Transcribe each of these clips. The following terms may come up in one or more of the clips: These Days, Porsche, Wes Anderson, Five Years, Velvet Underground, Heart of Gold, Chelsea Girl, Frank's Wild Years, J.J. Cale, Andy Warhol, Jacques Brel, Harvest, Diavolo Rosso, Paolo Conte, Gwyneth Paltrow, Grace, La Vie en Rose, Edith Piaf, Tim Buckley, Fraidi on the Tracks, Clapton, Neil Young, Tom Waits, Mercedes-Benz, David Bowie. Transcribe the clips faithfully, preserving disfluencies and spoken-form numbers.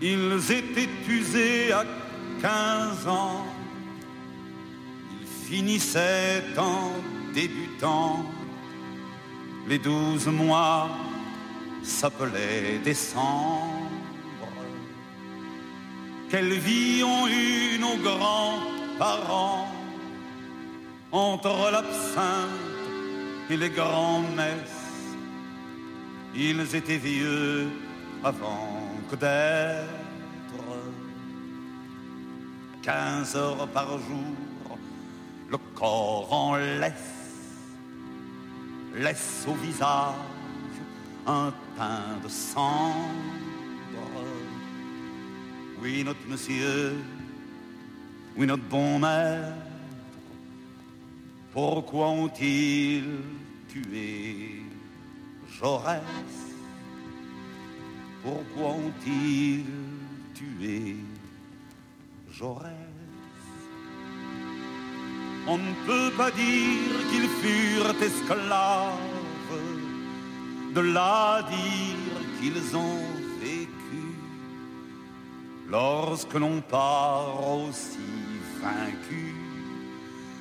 Ils étaient usés à quinze ans. Ils finissaient en débutant. Les douze mois s'appelaient décembre. Quelle vie ont eu nos grands-parents entre l'absinthe et les grands-messes. Ils étaient vieux avant que d'être. Quinze heures par jour, le corps en laisse, laisse au visage un teint de sang. Oui, notre monsieur, oui, notre bon maître, pourquoi ont-ils tué Jaurès? Pourquoi ont-ils tué Jaurès? On ne peut pas dire qu'ils furent esclaves, de là à dire qu'ils ont vécu. Lorsque l'on part aussi vaincu,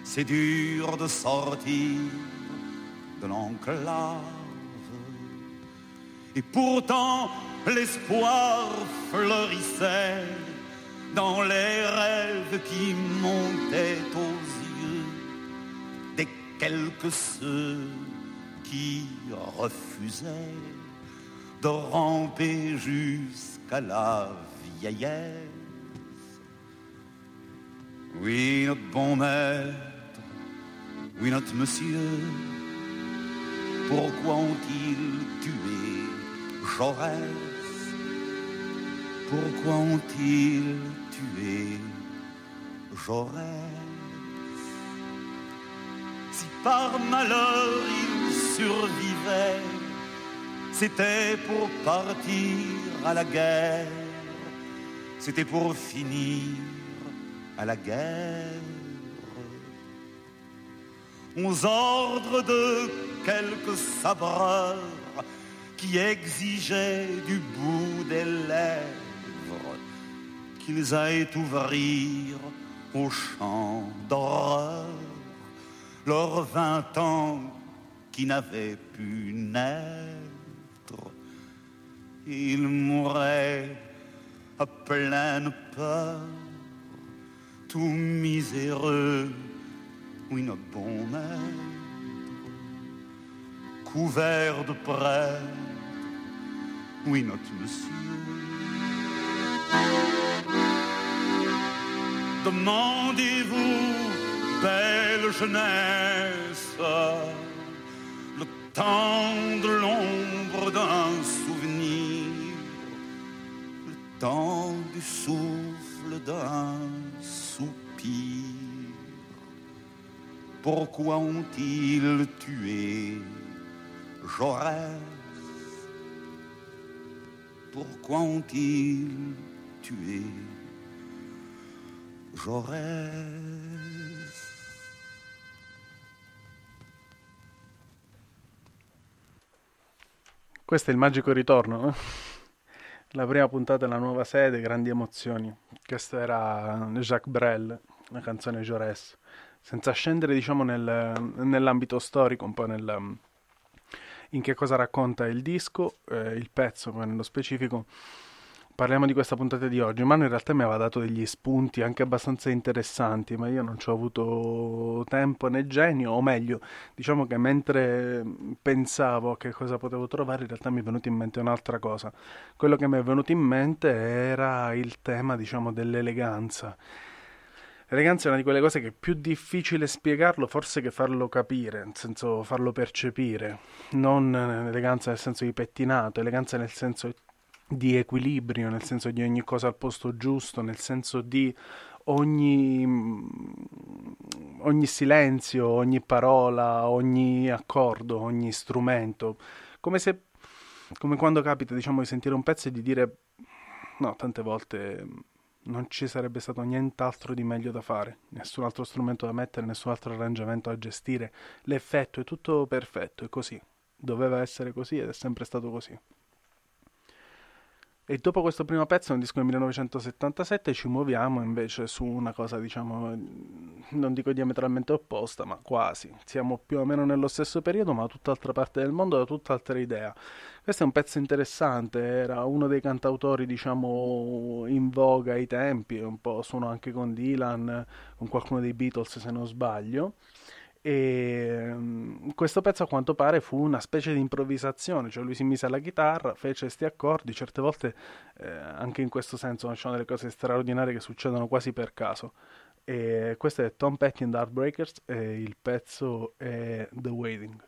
c'est dur de sortir de l'enclave. Et pourtant, l'espoir fleurissait dans les rêves qui montaient aux yeux des quelques ceux qui refusaient de ramper jusqu'à la vieillesse. Oui, notre bon maître, oui, notre monsieur, pourquoi ont-ils tué Jaurès? Pourquoi ont-ils tué Jaurès? Si par malheur il survivait, c'était pour partir à la guerre, c'était pour finir à la guerre. Aux ordres de quelques sabreurs qui exigeaient du bout des lèvres qu'ils aillent ouvrir au champ d'horreur leurs vingt ans qui n'avaient pu naître. Il mourait à pleine peur, tout miséreux, oui, notre bon maître, couvert de prêtres, oui, notre monsieur. Demandez-vous, belle jeunesse, le temps de l'ombre d'un souvenir, dans du souffle d'un soupir. Pourquoi ont-ils tué Jaurès? Pourquoi ont-ils tué Jaurès? Questo è il magico ritorno, eh? La prima puntata della nuova sede, grandi emozioni. Questo era Jacques Brel, la canzone Jaurès. Senza scendere, diciamo, nel, nell'ambito storico, un po' nel, in che cosa racconta il disco, eh, il pezzo, poi nello specifico, parliamo di questa puntata di oggi. Manu in realtà mi aveva dato degli spunti anche abbastanza interessanti, ma io non ci ho avuto tempo né genio, o meglio, diciamo che mentre pensavo a che cosa potevo trovare, in realtà mi è venuta in mente un'altra cosa. Quello che mi è venuto in mente era il tema, diciamo, dell'eleganza. L'eleganza è una di quelle cose che è più difficile spiegarlo forse che farlo capire, nel senso farlo percepire. Non eleganza nel senso di pettinato, eleganza nel senso di equilibrio, nel senso di ogni cosa al posto giusto, nel senso di ogni ogni silenzio, ogni parola, ogni accordo, ogni strumento, come se come quando capita, diciamo, di sentire un pezzo e di dire no, tante volte non ci sarebbe stato nient'altro di meglio da fare, nessun altro strumento da mettere, nessun altro arrangiamento da gestire, l'effetto è tutto perfetto, è così, doveva essere così ed è sempre stato così. E dopo questo primo pezzo, un disco del millenovecentosettantasette, ci muoviamo invece su una cosa, diciamo, non dico diametralmente opposta, ma quasi. Siamo più o meno nello stesso periodo, ma da tutt'altra parte del mondo, da tutt'altra idea. Questo è un pezzo interessante, era uno dei cantautori, diciamo, in voga ai tempi, un po' suonò anche con Dylan, con qualcuno dei Beatles se non sbaglio. E questo pezzo a quanto pare fu una specie di improvvisazione, cioè lui si mise alla chitarra, fece sti accordi, certe volte eh, anche in questo senso sono delle cose straordinarie che succedono quasi per caso. E questo è Tom Petty and the Heartbreakers e il pezzo è The Waiting.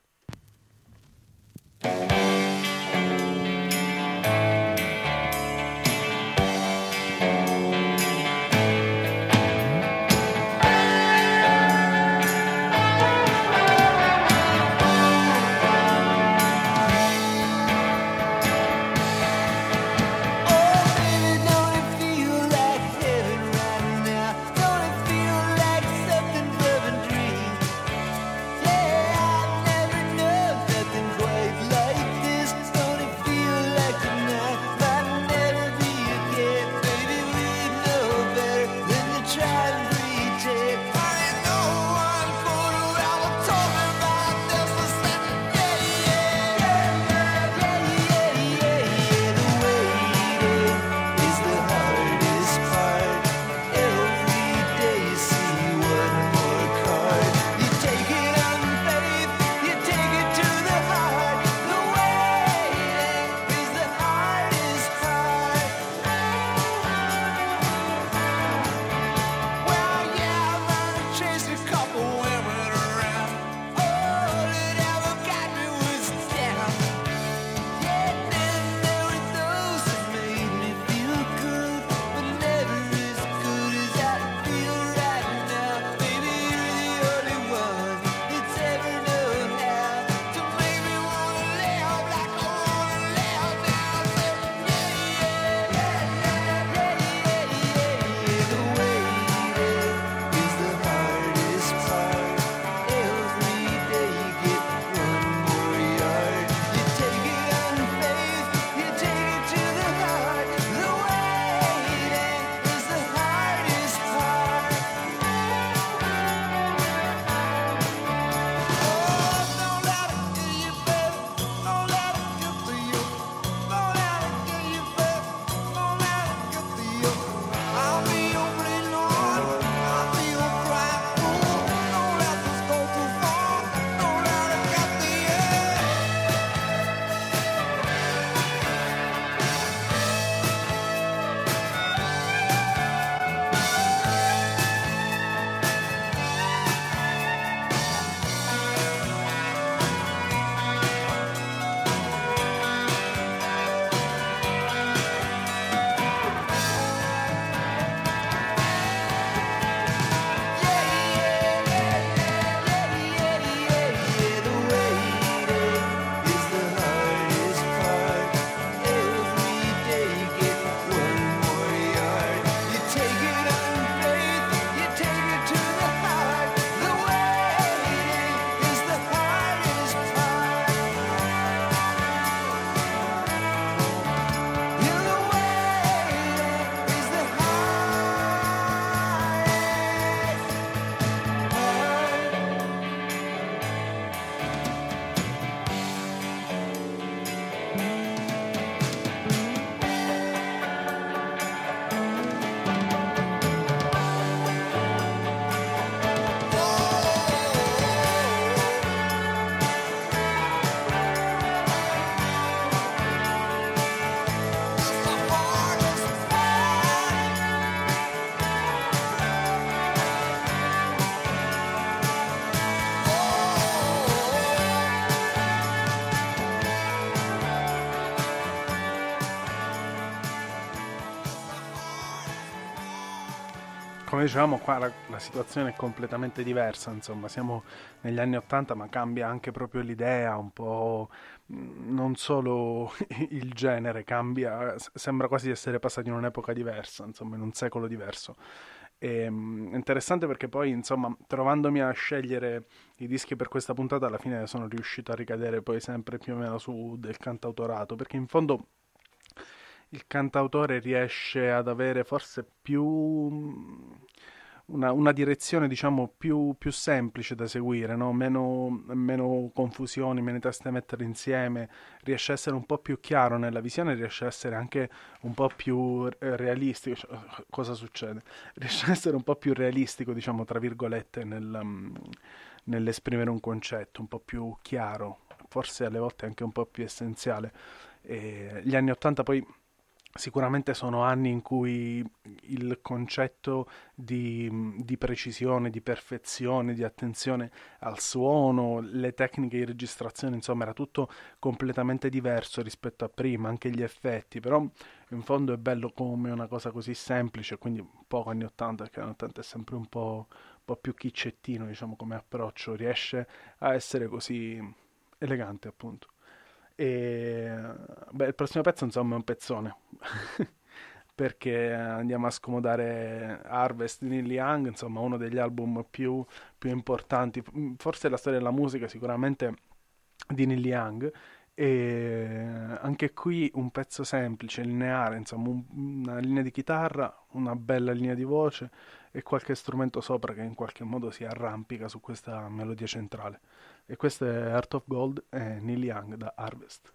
Come dicevamo, qua la, la situazione è completamente diversa, insomma, siamo negli anni ottanta, ma cambia anche proprio l'idea, un po', non solo il genere, cambia, sembra quasi di essere passati in un'epoca diversa, insomma, in un secolo diverso. E, interessante perché poi, insomma, trovandomi a scegliere i dischi per questa puntata, alla fine sono riuscito a ricadere poi sempre più o meno su del cantautorato, perché in fondo il cantautore riesce ad avere forse più... Una, una direzione, diciamo, più, più semplice da seguire, no? meno, meno confusioni, meno teste da mettere insieme, riesce a essere un po' più chiaro nella visione, riesce a essere anche un po' più realistico, cioè, cosa succede? Riesce a essere un po' più realistico, diciamo, tra virgolette, nel, um, nell'esprimere un concetto, un po' più chiaro, forse alle volte anche un po' più essenziale. E gli anni Ottanta poi... Sicuramente sono anni in cui il concetto di, di precisione, di perfezione, di attenzione al suono, le tecniche di registrazione, insomma, era tutto completamente diverso rispetto a prima, anche gli effetti, però in fondo è bello come una cosa così semplice, quindi un po' anni Ottanta, perché anni Ottanta è sempre un po', un po' più chiccettino, diciamo, come approccio, riesce a essere così elegante, appunto. E beh, il prossimo pezzo, insomma, è un pezzone perché andiamo a scomodare Harvest di Neil Young, insomma, uno degli album più, più importanti, forse la storia della musica, sicuramente, di Neil Young. E anche qui un pezzo semplice, lineare, insomma, un, una linea di chitarra, una bella linea di voce e qualche strumento sopra che in qualche modo si arrampica su questa melodia centrale. E questo è Heart of Gold e Neil Young da Harvest.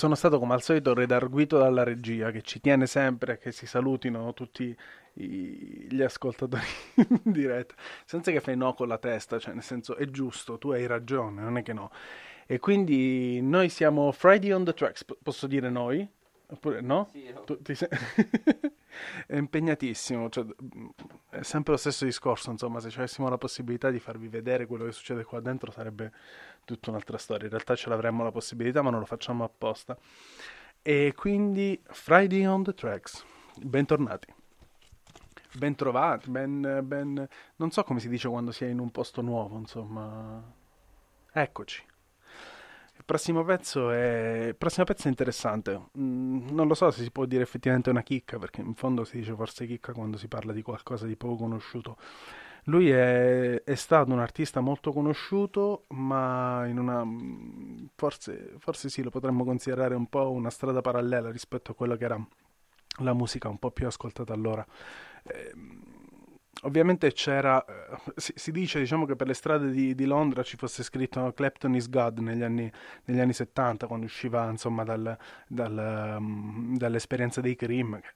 Sono stato, come al solito, redarguito dalla regia, che ci tiene sempre che si salutino tutti i, gli ascoltatori in diretta, senza che fai no con la testa, cioè, nel senso, è giusto, tu hai ragione, non è che no. E quindi noi siamo Fraidi on the Tracks, P- posso dire noi? Oppure no? Sì, no. Tu, ti se- è impegnatissimo, cioè, è sempre lo stesso discorso, insomma, se ci avessimo la possibilità di farvi vedere quello che succede qua dentro sarebbe tutta un'altra storia. In realtà ce l'avremmo la possibilità, ma non lo facciamo apposta. E quindi Friday on the Tracks, bentornati, bentrovati, ben, ben... non so come si dice quando si è in un posto nuovo, insomma, eccoci. Il prossimo pezzo è, il prossimo pezzo è interessante, mm, non lo so se si può dire effettivamente una chicca, perché in fondo si dice forse chicca quando si parla di qualcosa di poco conosciuto. Lui è, è stato un artista molto conosciuto, ma in una forse, forse sì, lo potremmo considerare un po' una strada parallela rispetto a quella che era la musica un po' più ascoltata allora. Eh, Ovviamente c'era, si, si dice, diciamo, che per le strade di, di Londra ci fosse scritto, no, Clapton is God negli anni, negli anni settanta, quando usciva, insomma, dal, dal, um, dall'esperienza dei Cream, che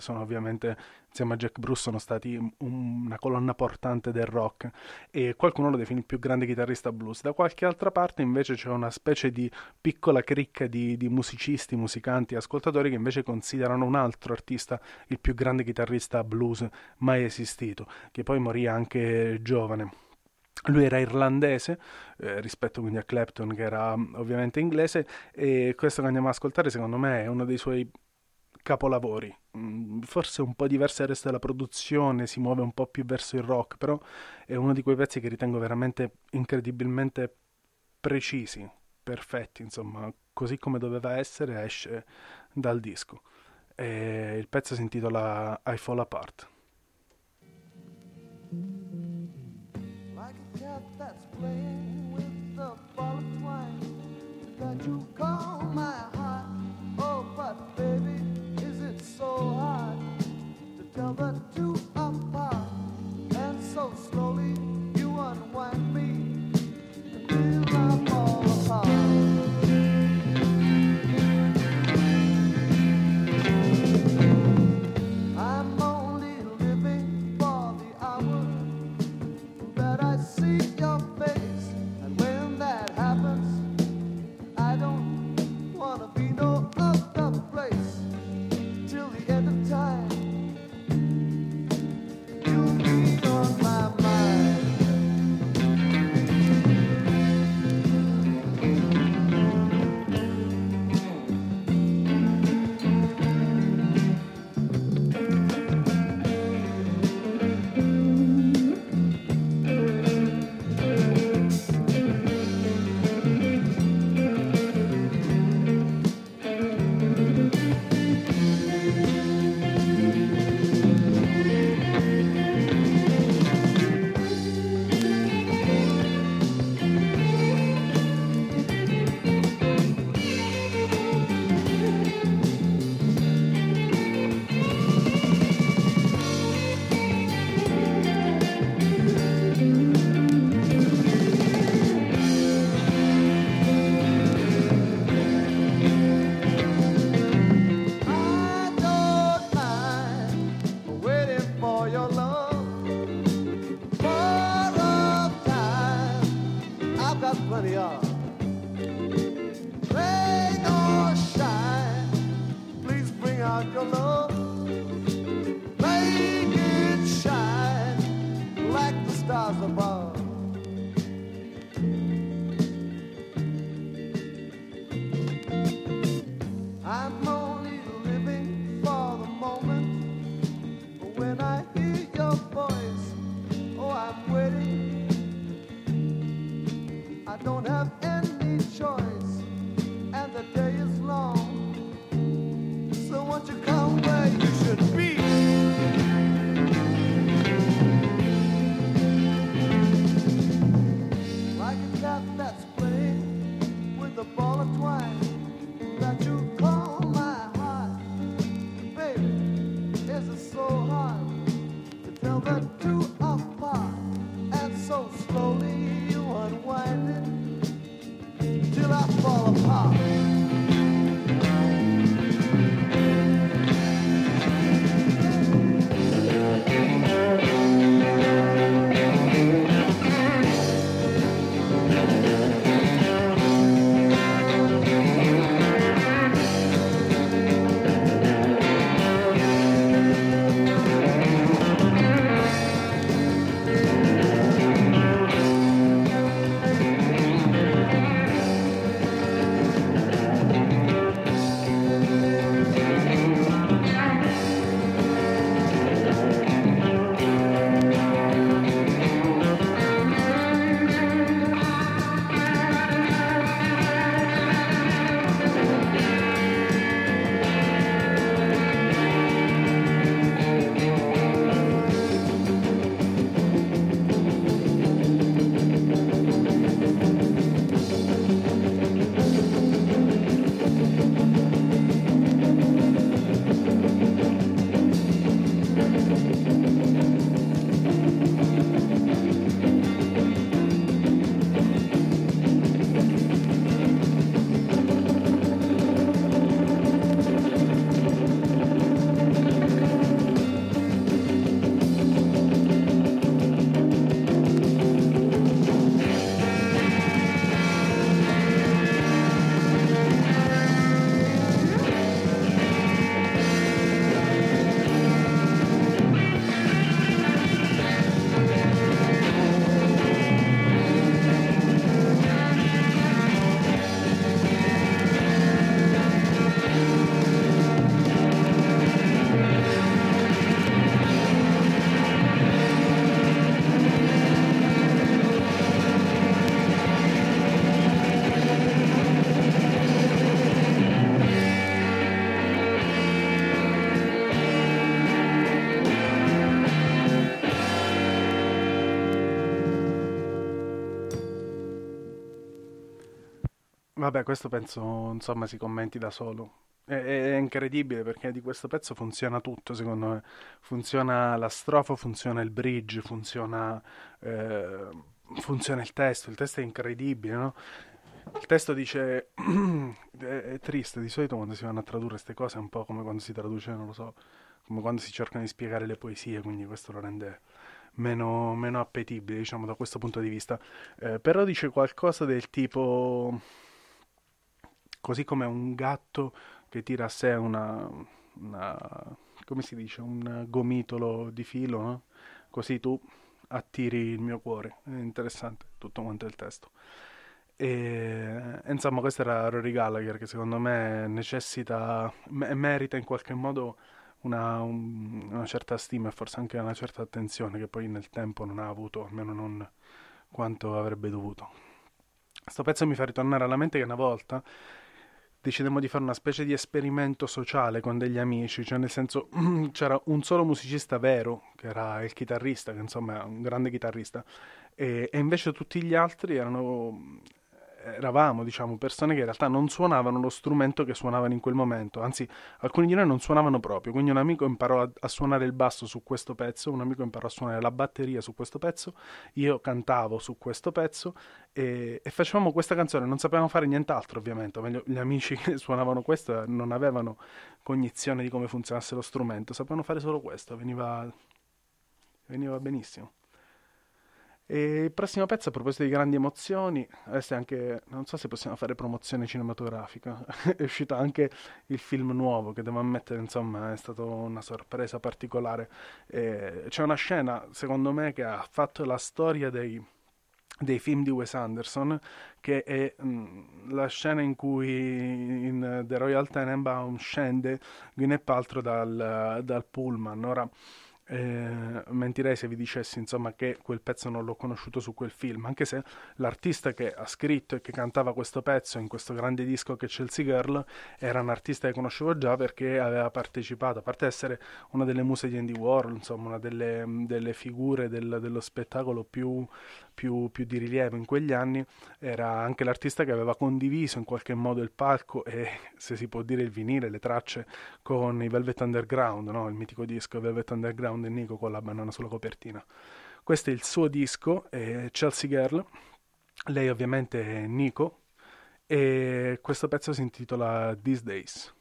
sono ovviamente, insieme a Jack Bruce, sono stati un, una colonna portante del rock, e qualcuno lo definì il più grande chitarrista blues. Da qualche altra parte invece c'è una specie di piccola cricca di, di musicisti, musicanti, ascoltatori che invece considerano un altro artista il più grande chitarrista blues mai esistito, che poi morì anche giovane. Lui era irlandese, eh, rispetto quindi a Clapton, che era ovviamente inglese, e questo che andiamo ad ascoltare secondo me è uno dei suoi capolavori, mm, forse un po' diverso dal resto della produzione, si muove un po' più verso il rock, però è uno di quei pezzi che ritengo veramente incredibilmente precisi, perfetti, insomma, così come doveva essere esce dal disco. E il pezzo si intitola I Fall Apart. Like a cat that's playing with the ball of twine that you call my heart. Oh, but baby, is it so hard to tell the two apart? And so slowly you unwind me until I fall apart. Two apart, and so slowly you unwind it. Vabbè, questo penso, insomma, si commenti da solo. È, è incredibile perché di questo pezzo funziona tutto, secondo me. Funziona la strofa, funziona il bridge, funziona, eh, funziona il testo. Il testo è incredibile, no? Il testo dice... è triste, di solito quando si vanno a tradurre queste cose è un po' come quando si traduce, non lo so, come quando si cercano di spiegare le poesie, quindi questo lo rende... Meno, meno appetibile, diciamo, da questo punto di vista, eh, però dice qualcosa del tipo: così come un gatto che tira a sé una, una come si dice, un gomitolo di filo, no? Così tu attiri il mio cuore. È interessante tutto quanto il testo. E, insomma, questo era Rory Gallagher, che secondo me necessita, me- merita in qualche modo Una, un, una certa stima e forse anche una certa attenzione che poi nel tempo non ha avuto, almeno non quanto avrebbe dovuto. Sto pezzo mi fa ritornare alla mente che una volta decidemmo di fare una specie di esperimento sociale con degli amici, cioè nel senso c'era un solo musicista vero, che era il chitarrista, che insomma è un grande chitarrista, e, e invece tutti gli altri erano... eravamo, diciamo, persone che in realtà non suonavano lo strumento che suonavano in quel momento, anzi alcuni di noi non suonavano proprio, quindi un amico imparò a, a suonare il basso su questo pezzo, un amico imparò a suonare la batteria su questo pezzo, io cantavo su questo pezzo e, e facevamo questa canzone, non sapevamo fare nient'altro ovviamente, meglio, gli amici che suonavano questo non avevano cognizione di come funzionasse lo strumento, sapevano fare solo questo, veniva, veniva benissimo. E il prossimo pezzo, a proposito di grandi emozioni, adesso è anche, non so se possiamo fare promozione cinematografica, è uscito anche il film nuovo che devo ammettere, insomma, è stata una sorpresa particolare. E c'è una scena, secondo me, che ha fatto la storia dei, dei film di Wes Anderson, che è mh, la scena in cui in The Royal Tenenbaum scende Gwyneth Paltrow dal, dal pullman. Ora, Eh, mentirei se vi dicessi, insomma, che quel pezzo non l'ho conosciuto su quel film, anche se l'artista che ha scritto e che cantava questo pezzo in questo grande disco che è Chelsea Girl era un artista che conoscevo già, perché aveva partecipato, a parte essere una delle muse di Andy Warhol, insomma una delle, delle figure del, dello spettacolo più, più, più di rilievo in quegli anni, era anche l'artista che aveva condiviso in qualche modo il palco e, se si può dire, il vinile, le tracce con i Velvet Underground, no? Il mitico disco Velvet Underground del Nico con la banana sulla copertina. Questo è il suo disco, eh, Chelsea Girl, lei ovviamente è Nico, e questo pezzo si intitola These Days.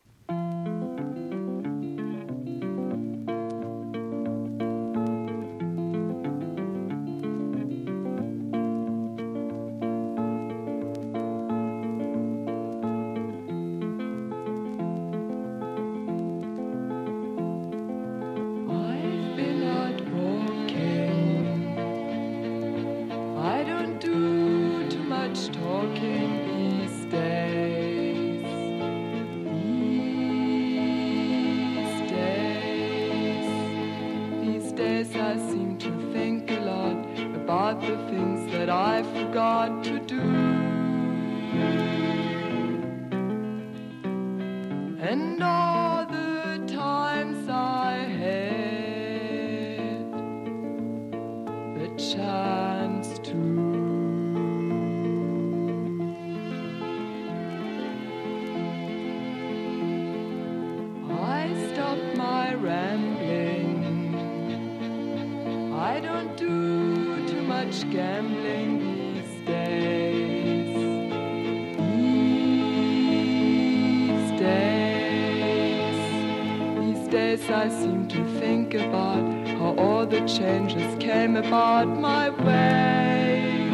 I seem to think about how all the changes came about my way,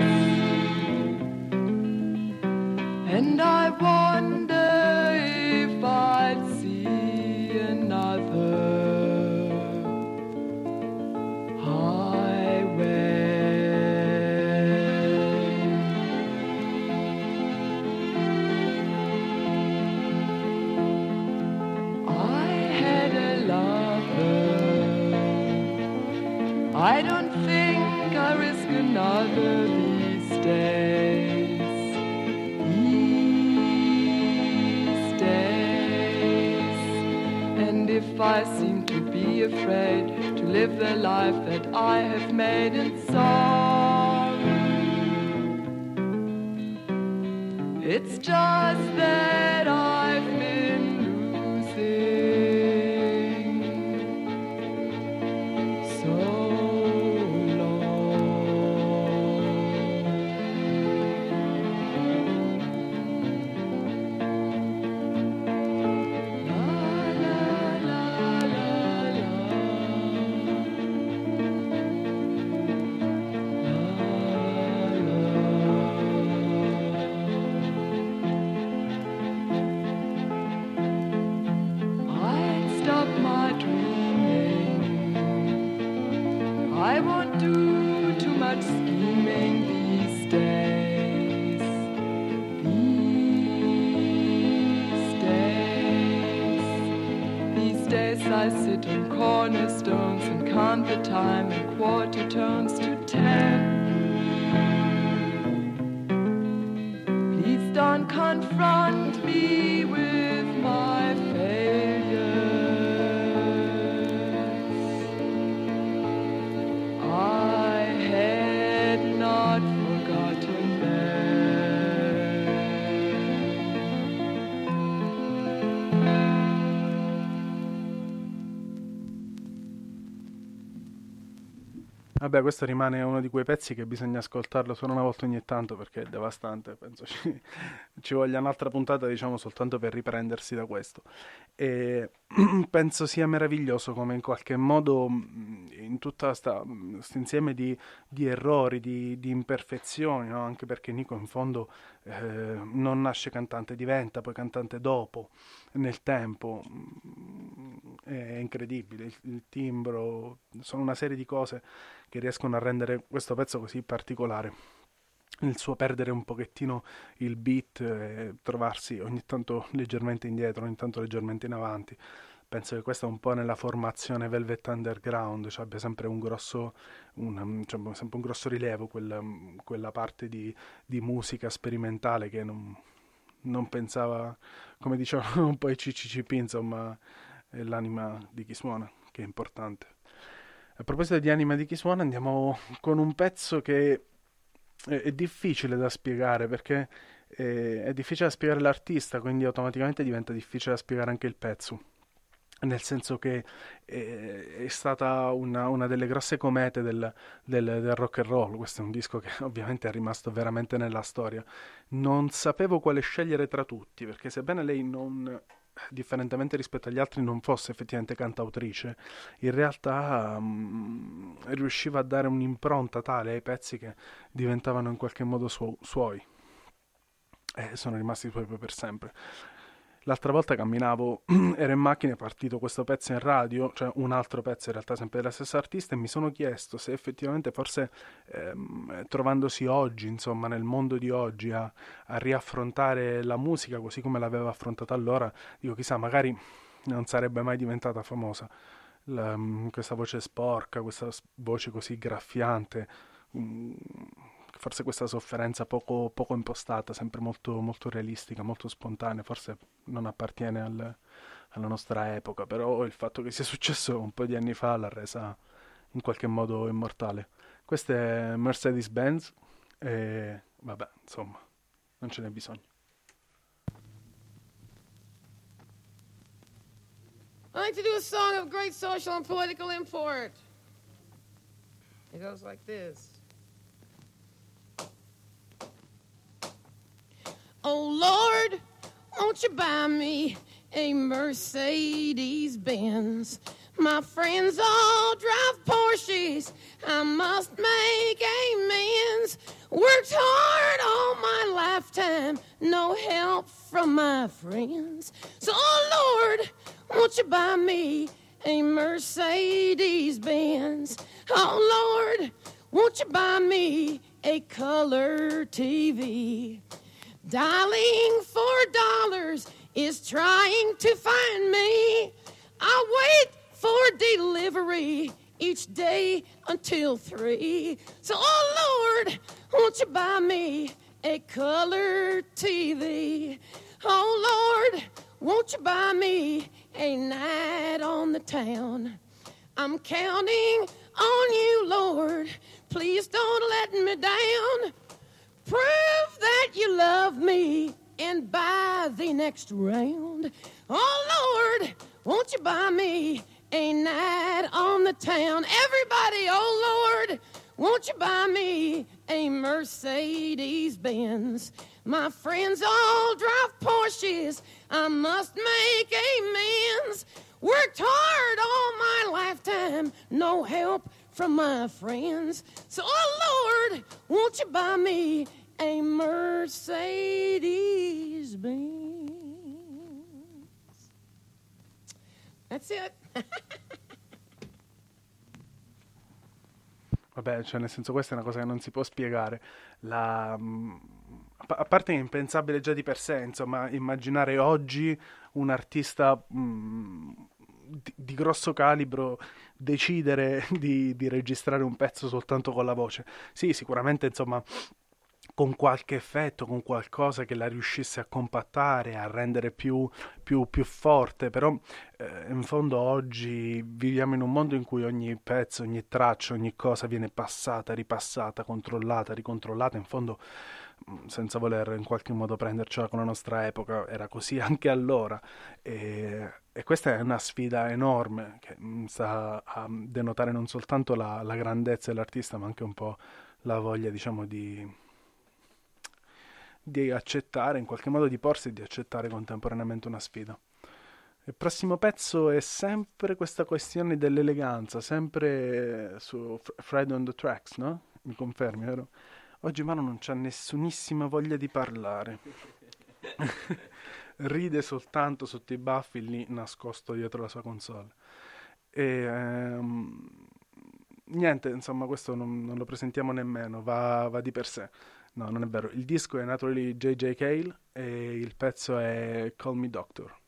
and I wonder if I'd see another highway. I had a I don't think I risk another these days, these days. And if I seem to be afraid to live the life that I have made in song, It's just that I've been losing so long. I won't do too much scheming these days, these days. These days I sit on cornerstones and count the time in quarter turns to ten. Please don't confront me with my failures. Vabbè, questo rimane uno di quei pezzi che bisogna ascoltarlo solo una volta ogni tanto perché è devastante, penso ci, ci voglia un'altra puntata, diciamo, soltanto per riprendersi da questo. E penso sia meraviglioso come in qualche modo in tutta questa insieme di, di errori, di, di imperfezioni, no? Anche perché Nico in fondo eh, non nasce cantante, diventa poi cantante dopo, nel tempo. È incredibile il, il timbro, sono una serie di cose che riescono a rendere questo pezzo così particolare. Il suo perdere un pochettino il beat e trovarsi ogni tanto leggermente indietro, ogni tanto leggermente in avanti. Penso che questa un po' nella formazione Velvet Underground, cioè abbia sempre un grosso, un, cioè, sempre un grosso rilevo quella, quella parte di, di musica sperimentale che non, non pensava, come dicevano un po' i C C C P, insomma, è l'anima di chi suona, che è importante. A proposito di anima di chi suona, andiamo con un pezzo che è difficile da spiegare, perché è difficile da spiegare l'artista, quindi automaticamente diventa difficile da spiegare anche il pezzo, nel senso che è stata una, una delle grosse comete del, del, del rock and roll. Questo è un disco che ovviamente è rimasto veramente nella storia. Non sapevo quale scegliere tra tutti, perché sebbene lei non... differentemente rispetto agli altri non fosse effettivamente cantautrice, in realtà um, riusciva a dare un'impronta tale ai pezzi che diventavano in qualche modo su- suoi e eh, sono rimasti suoi per sempre. L'altra volta camminavo, ero in macchina, è partito questo pezzo in radio, cioè un altro pezzo in realtà sempre della stessa artista, e mi sono chiesto se effettivamente forse ehm, trovandosi oggi, insomma, nel mondo di oggi a, a riaffrontare la musica così come l'aveva affrontata allora, dico chissà, magari non sarebbe mai diventata famosa la, questa voce sporca, questa voce così graffiante, forse questa sofferenza poco, poco impostata, sempre molto, molto realistica, molto spontanea, forse non appartiene al, alla nostra epoca, però il fatto che sia successo un po' di anni fa l'ha resa in qualche modo immortale. Questa è Mercedes-Benz e vabbè, insomma, non ce n'è bisogno. I like to do a song of great social and political import. It goes like this. Oh, Lord, won't you buy me a Mercedes-Benz? My friends all drive Porsches. I must make amends. Worked hard all my lifetime, no help from my friends. So, oh, Lord, won't you buy me a Mercedes-Benz? Oh, Lord, won't you buy me a color T V? Dialing for dollars is trying to find me. I wait for delivery each day until three. So, oh, Lord, won't you buy me a color T V? Oh, Lord, won't you buy me a night on the town? I'm counting on you, Lord. Please don't let me down. Prove that you love love me and buy the next round. Oh, Lord, won't you buy me a night on the town? Everybody, oh, Lord, won't you buy me a Mercedes-Benz? My friends all drive Porsches. I must make amends. Worked hard all my lifetime. No help from my friends. So, oh, Lord, won't you buy me a Mercedes-Benz? That's it. Vabbè, cioè nel senso, questa è una cosa che non si può spiegare. La, a parte che è impensabile già di per sé, insomma, immaginare oggi un artista mh, di, di grosso calibro decidere di, di registrare un pezzo soltanto con la voce. Sì, sicuramente, insomma, con qualche effetto, con qualcosa che la riuscisse a compattare, a rendere più, più, più forte, però eh, in fondo oggi viviamo in un mondo in cui ogni pezzo, ogni traccia, ogni cosa viene passata, ripassata, controllata, ricontrollata, in fondo senza voler in qualche modo prendercela con la nostra epoca, era così anche allora, e, e questa è una sfida enorme che sta a denotare non soltanto la, la grandezza dell'artista, ma anche un po' la voglia, diciamo, di... di accettare, in qualche modo di porsi e di accettare contemporaneamente una sfida. Il prossimo pezzo è sempre questa questione dell'eleganza, sempre su Fraidi on the Tracks, no? Mi confermi, vero? Oggi Mano non c'ha nessunissima voglia di parlare. Ride soltanto sotto i baffi, lì nascosto dietro la sua console. E... Ehm, niente, insomma, questo non, non lo presentiamo nemmeno, va, va di per sé. No, non è vero. Il disco è nato lì J J. Cale e il pezzo è Call Me, Doctor.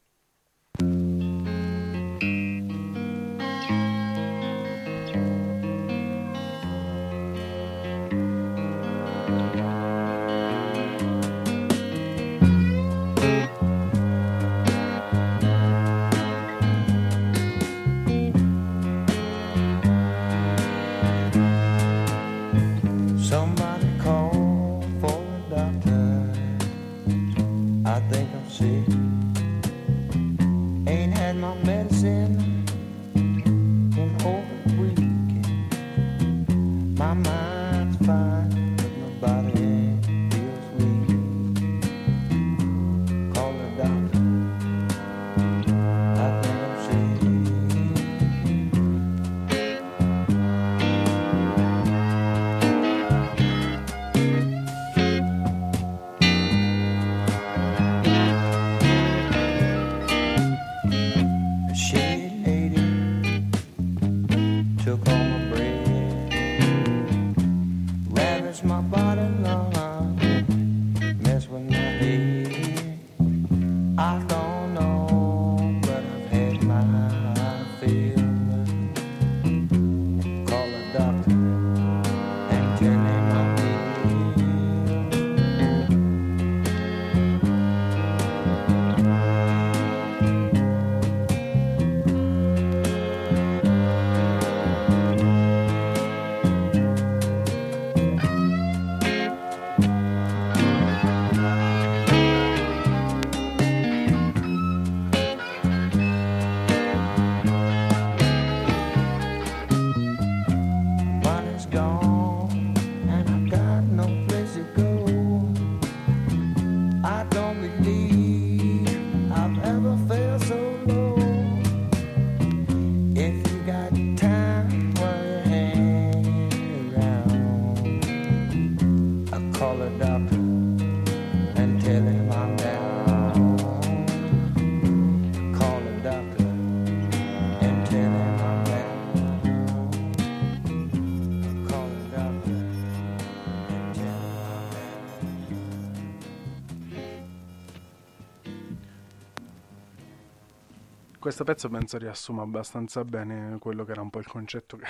Questo pezzo penso riassuma abbastanza bene quello che era un po' il concetto che,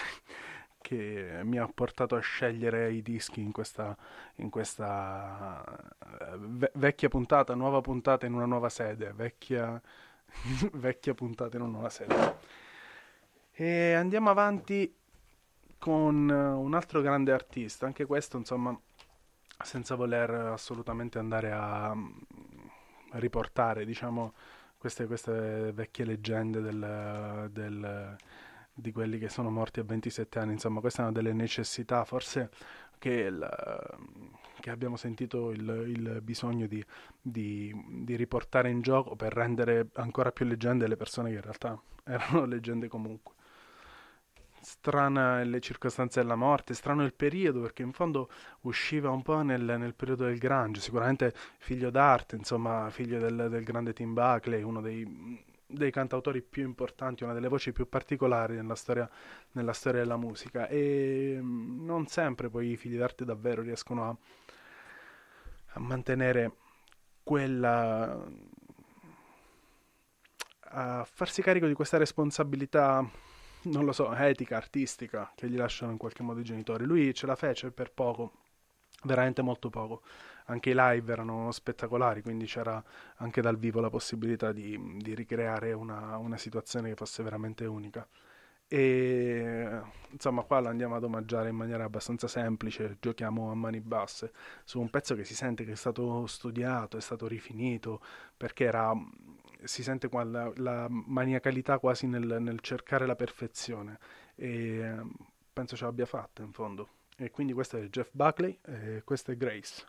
che mi ha portato a scegliere i dischi in questa, in questa ve- vecchia puntata, nuova puntata in una nuova sede, vecchia, vecchia puntata in una nuova sede. E andiamo avanti con un altro grande artista, anche questo insomma senza voler assolutamente andare a riportare, diciamo, queste, queste vecchie leggende del, del, di quelli che sono morti a ventisette anni. Insomma, queste sono delle necessità forse che, la, che abbiamo sentito il, il bisogno di, di, di riportare in gioco per rendere ancora più leggende le persone che in realtà erano leggende comunque. Strana le circostanze della morte, strano il periodo, perché in fondo usciva un po' nel, nel periodo del grunge, sicuramente figlio d'arte, insomma, figlio del, del grande Tim Buckley, uno dei, dei cantautori più importanti, una delle voci più particolari nella storia, nella storia della musica, e non sempre poi i figli d'arte davvero riescono a, a mantenere quella, a farsi carico di questa responsabilità, non lo so, etica, artistica, che gli lasciano in qualche modo i genitori. Lui ce la fece per poco, veramente molto poco. Anche i live erano spettacolari, quindi c'era anche dal vivo la possibilità di, di ricreare una, una situazione che fosse veramente unica. E insomma, qua la andiamo ad omaggiare in maniera abbastanza semplice, giochiamo a mani basse su un pezzo che si sente che è stato studiato, è stato rifinito, perché era... si sente qua la, la maniacalità quasi nel, nel cercare la perfezione, e penso ce l'abbia fatta in fondo. E quindi questo è Jeff Buckley e questa è Grace.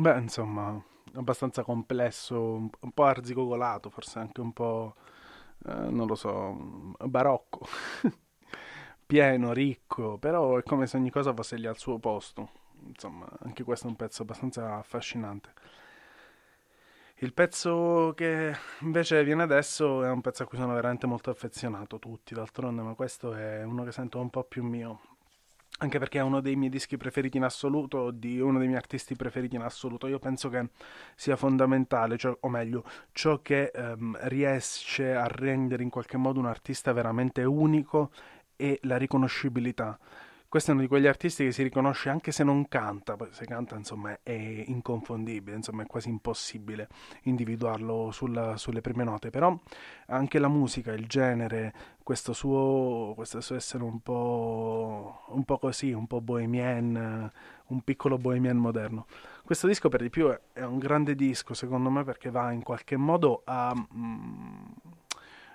Beh, insomma, abbastanza complesso, un, un po' arzigogolato, forse anche un po', eh, non lo so, barocco, pieno, ricco, però è come se ogni cosa fosse lì al suo posto. Insomma, anche questo è un pezzo abbastanza affascinante. Il pezzo che invece viene adesso è un pezzo a cui sono veramente molto affezionato, tutti d'altronde, ma questo è uno che sento un po' più mio, anche perché è uno dei miei dischi preferiti in assoluto, di uno dei miei artisti preferiti in assoluto. Io penso che sia fondamentale, cioè, o meglio, ciò che ehm, riesce a rendere in qualche modo un artista veramente unico è la riconoscibilità. Questo è uno di quegli artisti che si riconosce anche se non canta, se canta insomma è inconfondibile, insomma è quasi impossibile individuarlo sulla, sulle prime note, però anche la musica, il genere, questo suo, questo suo essere un po', un po' così, un po' bohemian, un piccolo bohemian moderno. Questo disco per di più è un grande disco secondo me, perché va in qualche modo a... Mm,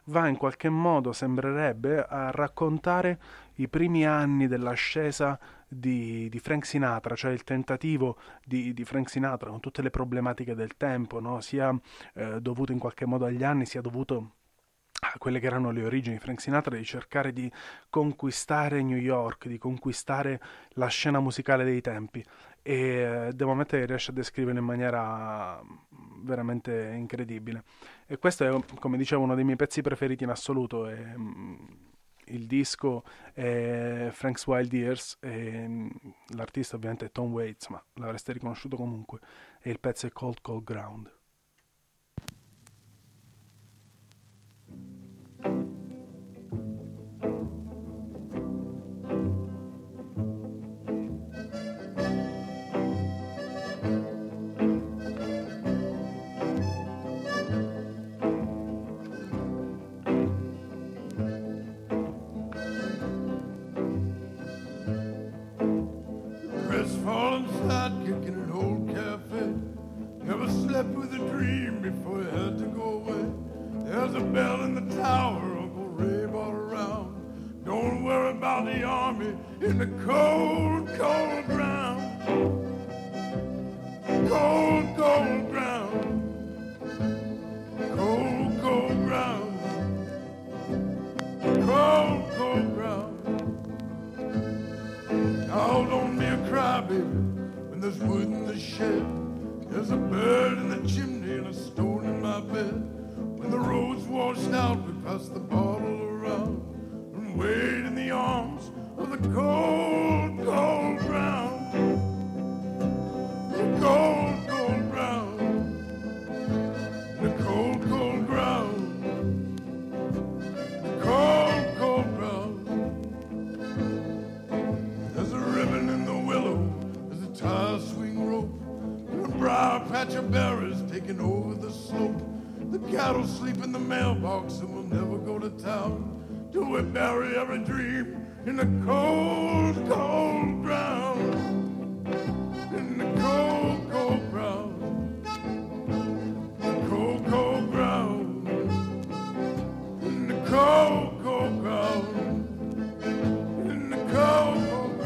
va in qualche modo, sembrerebbe, a raccontare i primi anni dell'ascesa di, di Frank Sinatra, cioè il tentativo di, di Frank Sinatra con tutte le problematiche del tempo, no? Sia eh, dovuto in qualche modo agli anni, sia dovuto a quelle che erano le origini di Frank Sinatra, di cercare di conquistare New York, di conquistare la scena musicale dei tempi. E devo ammettere che riesce a descriverlo in maniera veramente incredibile, e questo è, come dicevo, uno dei miei pezzi preferiti in assoluto. E il disco è Frank's Wild Years e l'artista ovviamente è Tom Waits, ma l'avreste riconosciuto comunque, e il pezzo è Cold Cold Ground. In the cold, cold ground, cold, cold ground, cold, cold ground, cold, cold ground. Oh, don't be a crybaby when there's wood in the shed, there's a bird in the chimney and a stone in my bed. When the road's washed out, we pass the bottle around and wait in the arms of the cold, cold ground, the cold, cold ground, the cold, cold ground, the cold, cold ground. There's a ribbon in the willow, there's a tire swing rope, and a briar patch of berries taking over the slope. The cattle sleep in the mailbox and we'll never go to town till we bury every dream in the cold, cold ground, in the cold, cold ground, the cold, cold ground, in the cold, cold ground, in the cold, cold in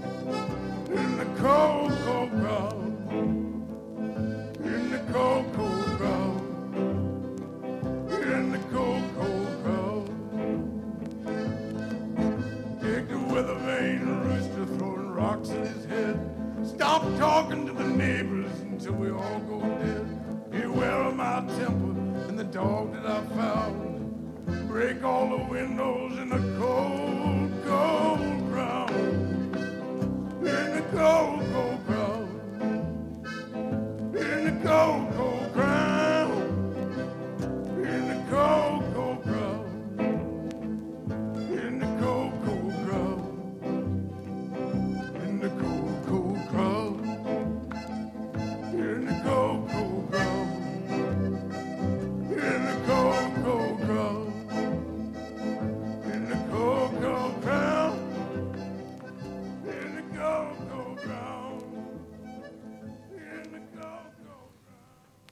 the cold, cold ground, in the cold. fox's head. Stop talking to the neighbors until we all go dead. Beware of my temper and the dog that I found. Break all the windows in the cold, cold ground. In the cold, cold ground. In the cold, cold ground. In the cold, cold ground. In the cold, cold ground. In the cold.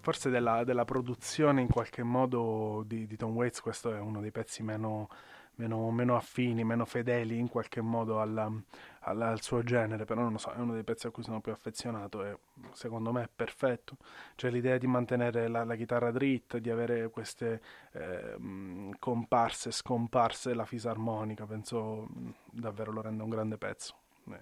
Forse della, della produzione in qualche modo di, di Tom Waits, questo è uno dei pezzi meno, meno, meno affini, meno fedeli in qualche modo alla, alla, al suo genere, però non lo so, è uno dei pezzi a cui sono più affezionato e secondo me è perfetto. Cioè l'idea di mantenere la, la chitarra dritta, di avere queste eh, comparse, scomparse, la fisarmonica, penso davvero lo rende un grande pezzo. Eh.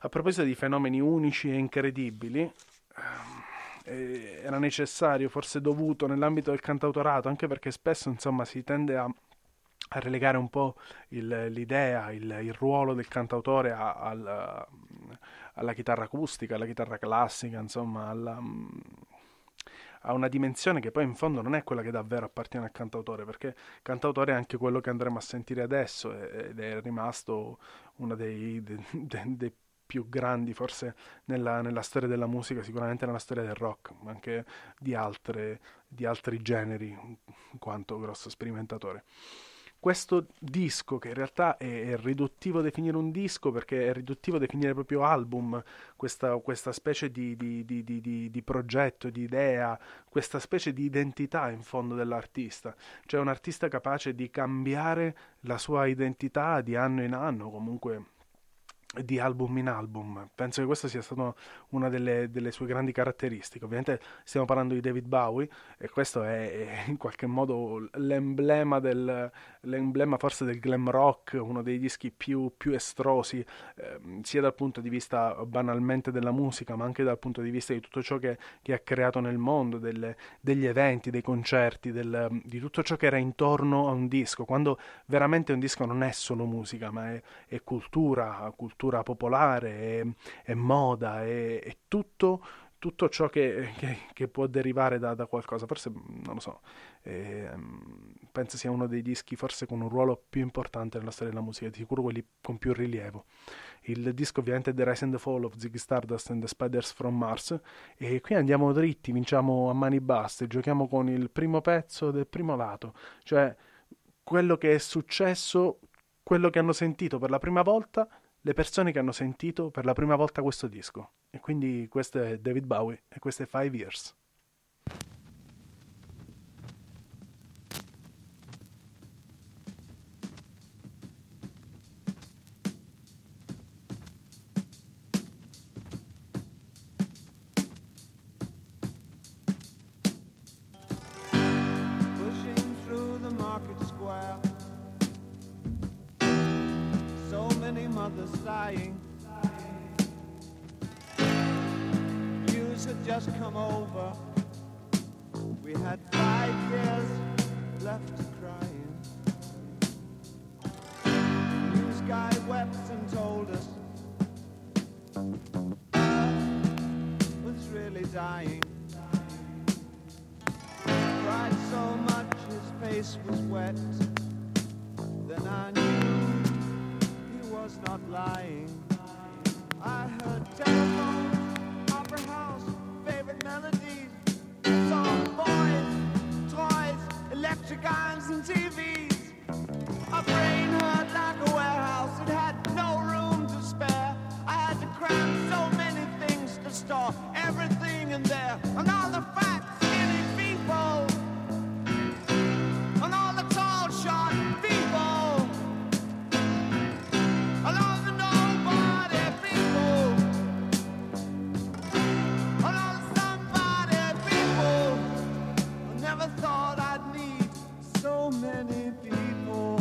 A proposito di fenomeni unici e incredibili... Ehm, era necessario, forse dovuto nell'ambito del cantautorato, anche perché spesso insomma si tende a, a relegare un po' il, l'idea, il, il ruolo del cantautore a, al, alla chitarra acustica, alla chitarra classica, insomma alla, a una dimensione che poi in fondo non è quella che davvero appartiene al cantautore, perché cantautore è anche quello che andremo a sentire adesso ed è rimasto uno dei, dei, dei, dei più grandi forse nella, nella storia della musica, sicuramente nella storia del rock, ma anche di altre, di altri generi, in quanto grosso sperimentatore. Questo disco, che in realtà è, è riduttivo definire un disco, perché è riduttivo definire proprio album, questa, questa specie di, di, di, di, di, di progetto, di idea, questa specie di identità in fondo dell'artista. Cioè un artista capace di cambiare la sua identità di anno in anno, comunque... di album in album. Penso che questa sia stata una delle, delle sue grandi caratteristiche. Ovviamente stiamo parlando di David Bowie e questo è, è in qualche modo l'emblema del l'emblema forse del glam rock, uno dei dischi più, più estrosi eh, sia dal punto di vista banalmente della musica, ma anche dal punto di vista di tutto ciò che, che ha creato nel mondo, delle, degli eventi, dei concerti, del, di tutto ciò che era intorno a un disco, quando veramente un disco non è solo musica, ma è, è cultura, cultura popolare, è, è moda, è, è tutto, tutto ciò che, che, che può derivare da, da qualcosa. Forse, non lo so, eh, penso sia uno dei dischi forse con un ruolo più importante nella storia della musica, di sicuro quelli con più rilievo. Il disco ovviamente è The Rise and the Fall of Ziggy Stardust and The Spiders from Mars, e qui andiamo dritti, vinciamo a mani basse, giochiamo con il primo pezzo del primo lato, cioè quello che è successo, quello che hanno sentito per la prima volta le persone che hanno sentito per la prima volta questo disco. E quindi questo è David Bowie e questo è Five Years. Pushing through the market square, mother sighing, you should just come over. We had five years left crying. News guy wept and told us Earth was really dying. He cried so much his face was wet. Then I knew was not lying. I heard telephones, opera house, favorite melodies, songs, boys, toys, electric irons and T Vs. My brain hurt like a warehouse, it had no room to spare. I had to cram so many things to store, everything in there, and all the fat skinny people, and all the tall short people. Thought I'd need so many people.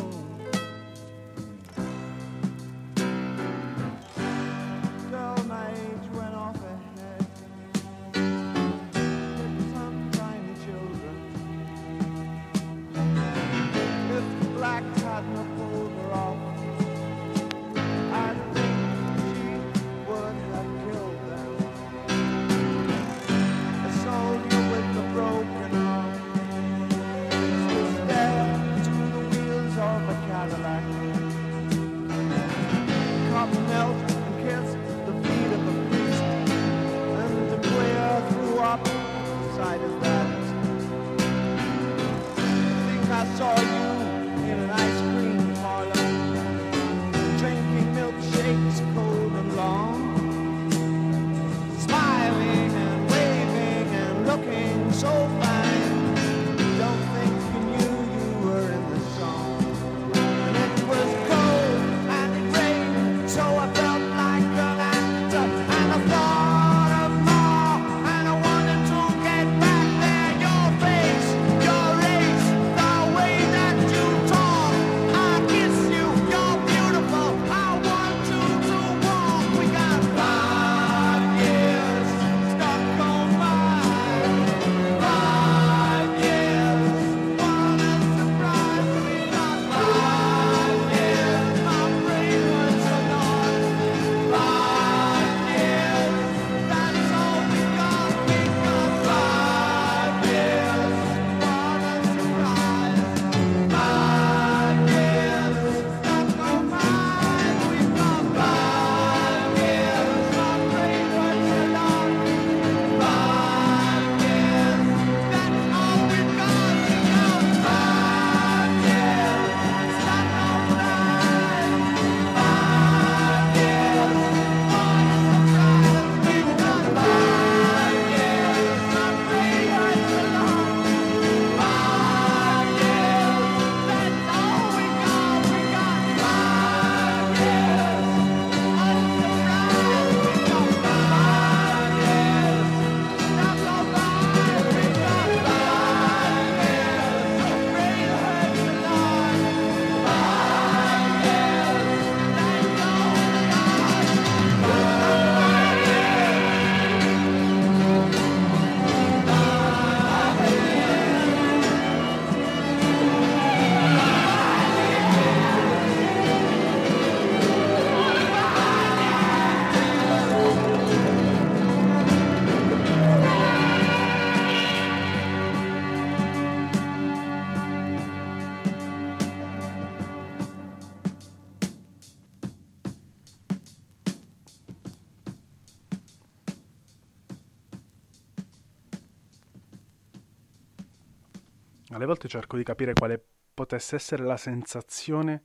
Alle volte cerco di capire quale potesse essere la sensazione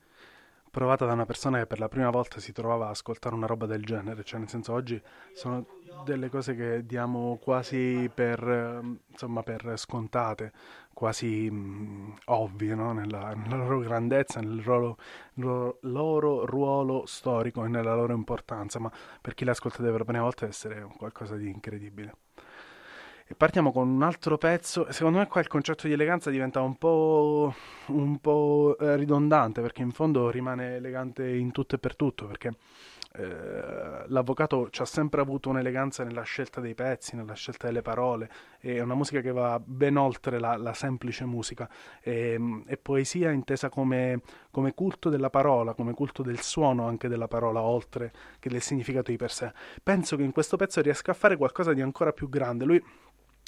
provata da una persona che per la prima volta si trovava a ascoltare una roba del genere, cioè nel senso oggi sono delle cose che diamo quasi per, insomma, per scontate, quasi mh, ovvie, no? nella, nella loro grandezza, nel loro, loro, loro ruolo storico e nella loro importanza, ma per chi l'ascolta per la prima volta deve essere qualcosa di incredibile. E partiamo con un altro pezzo. Secondo me qua il concetto di eleganza diventa un po', un po' ridondante, perché in fondo rimane elegante in tutto e per tutto, perché eh, l'avvocato ci ha sempre avuto un'eleganza nella scelta dei pezzi, nella scelta delle parole. È una musica che va ben oltre la, la semplice musica, è, è poesia intesa come, come culto della parola, come culto del suono anche della parola, oltre che del significato di per sé. Penso che in questo pezzo riesca a fare qualcosa di ancora più grande. Lui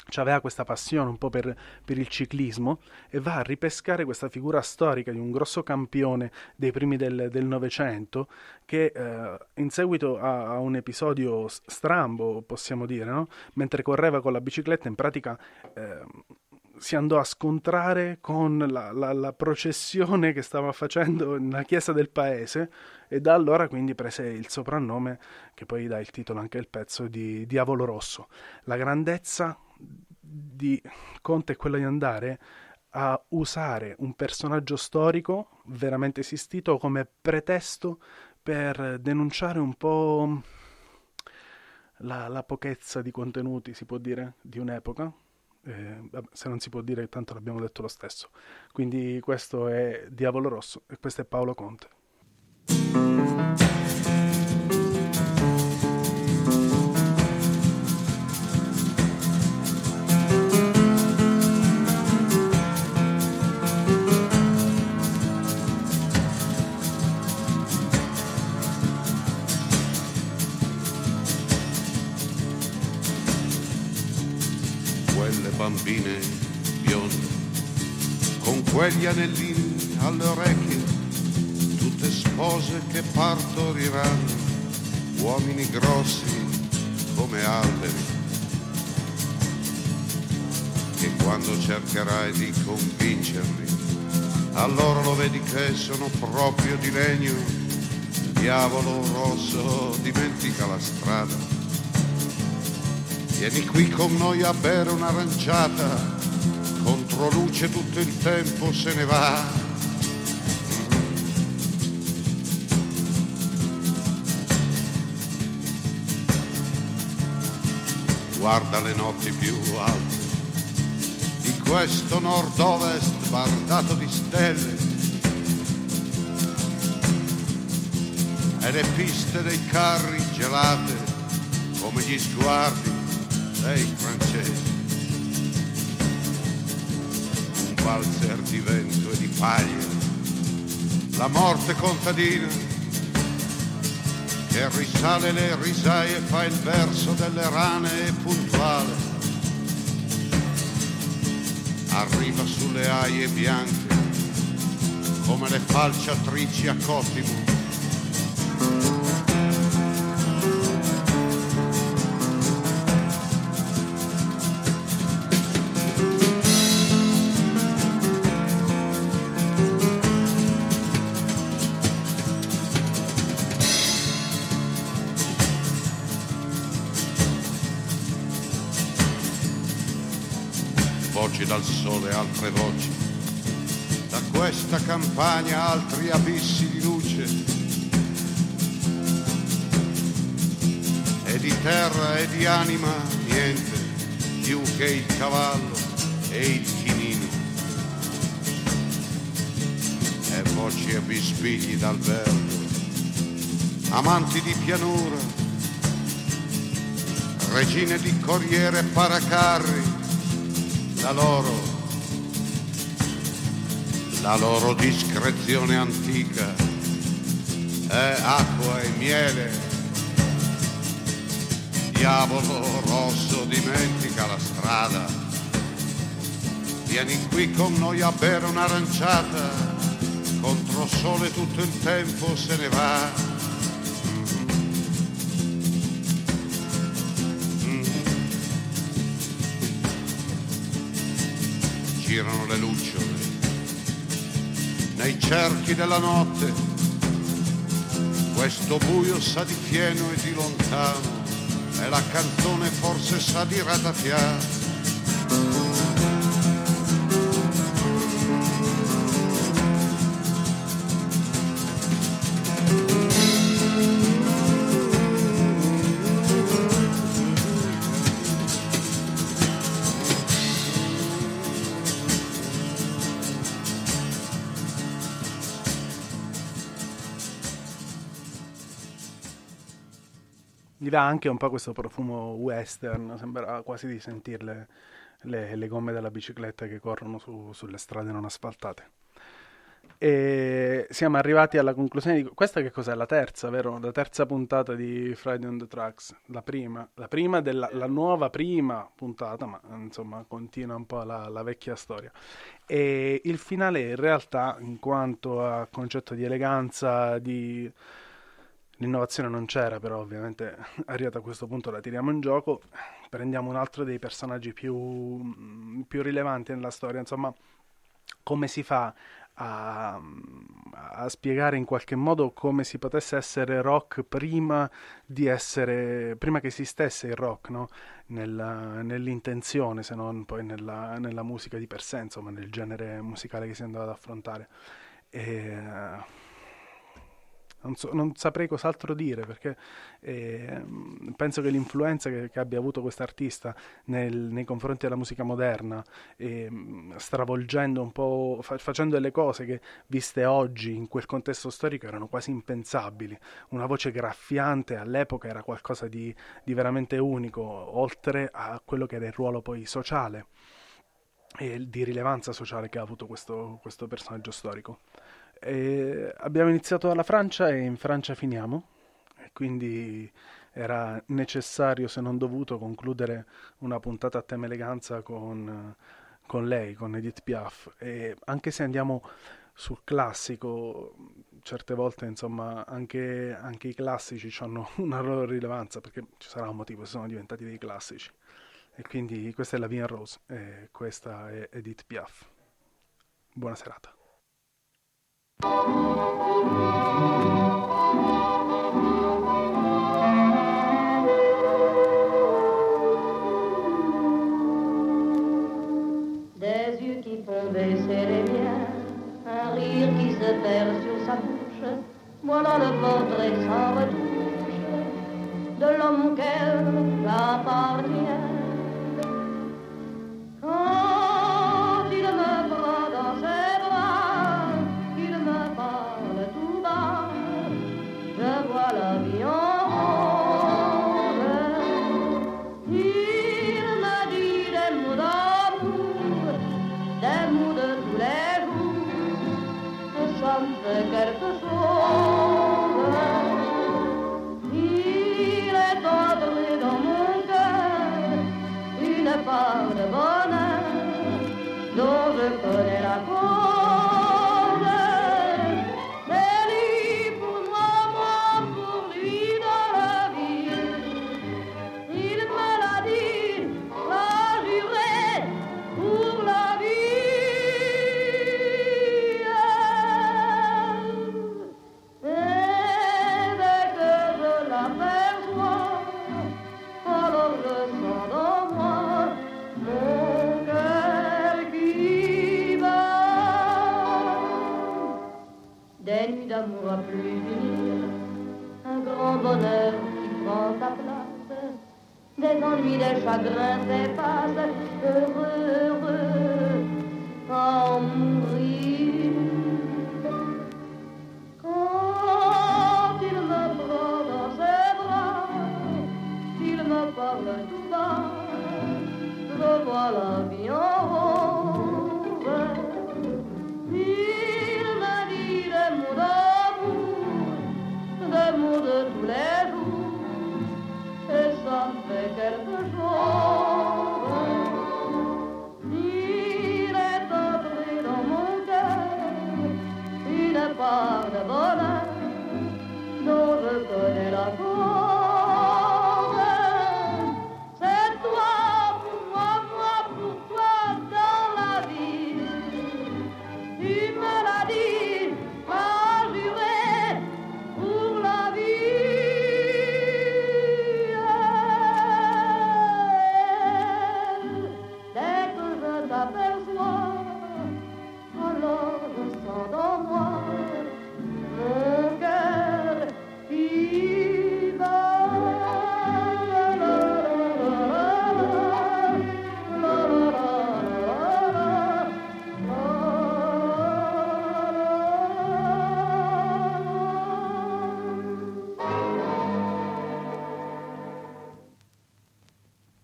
c'aveva questa passione un po' per, per il ciclismo e va a ripescare questa figura storica di un grosso campione dei primi del Novecento che eh, in seguito a, a un episodio strambo, possiamo dire, no? Mentre correva con la bicicletta, in pratica eh, si andò a scontrare con la, la, la processione che stava facendo nella chiesa del paese, e da allora quindi prese il soprannome che poi dà il titolo anche al pezzo di Diavolo Rosso. La grandezza di Conte è quella di andare a usare un personaggio storico veramente esistito come pretesto per denunciare un po' la, la pochezza di contenuti, si può dire, di un'epoca. Eh, se non si può dire, tanto l'abbiamo detto lo stesso. Quindi questo è Diavolo Rosso e questo è Paolo Conte. Bambine bionde, con quegli anellini alle orecchie, tutte spose che partoriranno, uomini grossi come alberi, che quando cercherai di convincerli, allora lo vedi che sono proprio di legno. Diavolo Rosso, dimentica la strada. Vieni qui con noi a bere un'aranciata, contro luce tutto il tempo se ne va. Guarda le notti più alte di questo nord-ovest bardato di stelle e le piste dei carri gelate come gli sguardi dei francesi, un valzer di vento e di paglia, la morte contadina che risale le risaie, fa il verso delle rane e puntuale arriva sulle aie bianche come le falciatrici a Cotimo. Dal sole altre voci, da questa campagna altri abissi di luce, e di terra e di anima niente più che il cavallo e il chinino, e voci e bisbigli d'albergo, amanti di pianura, regine di corriere e paracarri. La loro, la loro discrezione antica è acqua e miele. Diavolo Rosso, dimentica la strada. Vieni qui con noi a bere un'aranciata, contro sole tutto il tempo se ne va. girano le lucciole nei cerchi della notte. Questo buio sa di fieno e di lontano, e la canzone forse sa di ratafia. Dà anche un po' questo profumo western, sembra quasi di sentirle le, le gomme della bicicletta che corrono su, sulle strade non asfaltate. E siamo arrivati alla conclusione di questa, che cos'è? La terza, vero? La terza puntata di Fraidi on the Tracks, la prima, la prima della la nuova prima puntata, ma insomma continua un po' la, la vecchia storia. E il finale in realtà, in quanto a concetto di eleganza, di... l'innovazione non c'era, però ovviamente arrivata a questo punto la tiriamo in gioco, prendiamo un altro dei personaggi più, più rilevanti nella storia. Insomma, come si fa a, a spiegare in qualche modo come si potesse essere rock prima di essere, prima che esistesse il rock, no? Nella, nell'intenzione, se non poi nella, nella musica di per sé, insomma, nel genere musicale che si andava ad affrontare. E... Non, so, non saprei cos'altro dire, perché eh, penso che l'influenza che, che abbia avuto quest'artista nel, nei confronti della musica moderna, eh, stravolgendo un po', fa, facendo delle cose che viste oggi in quel contesto storico erano quasi impensabili. Una voce graffiante all'epoca era qualcosa di, di veramente unico, oltre a quello che era il ruolo poi sociale e di rilevanza sociale che ha avuto questo, questo personaggio storico. E abbiamo iniziato dalla Francia e in Francia finiamo, e quindi era necessario, se non dovuto, concludere una puntata a tema eleganza con, con lei, con Edith Piaf. E anche se andiamo sul classico, certe volte insomma anche, anche i classici hanno una loro rilevanza, perché ci sarà un motivo, sono diventati dei classici. E quindi questa è la Vin Rose e questa è Edith Piaf. Buona serata. Des yeux qui font baisser les miens, un rire qui se perd sur sa bouche, voilà le portrait sans retouche de l'homme auquel j'appartiens. D'amour à plus finir, un grand bonheur qui prend ta place, des ennuis, des chagrins s'effacent, heureux, heureux, à en mourir. Quand il me prend dans ses bras, il me parle tout bas, je vois la vie en rose.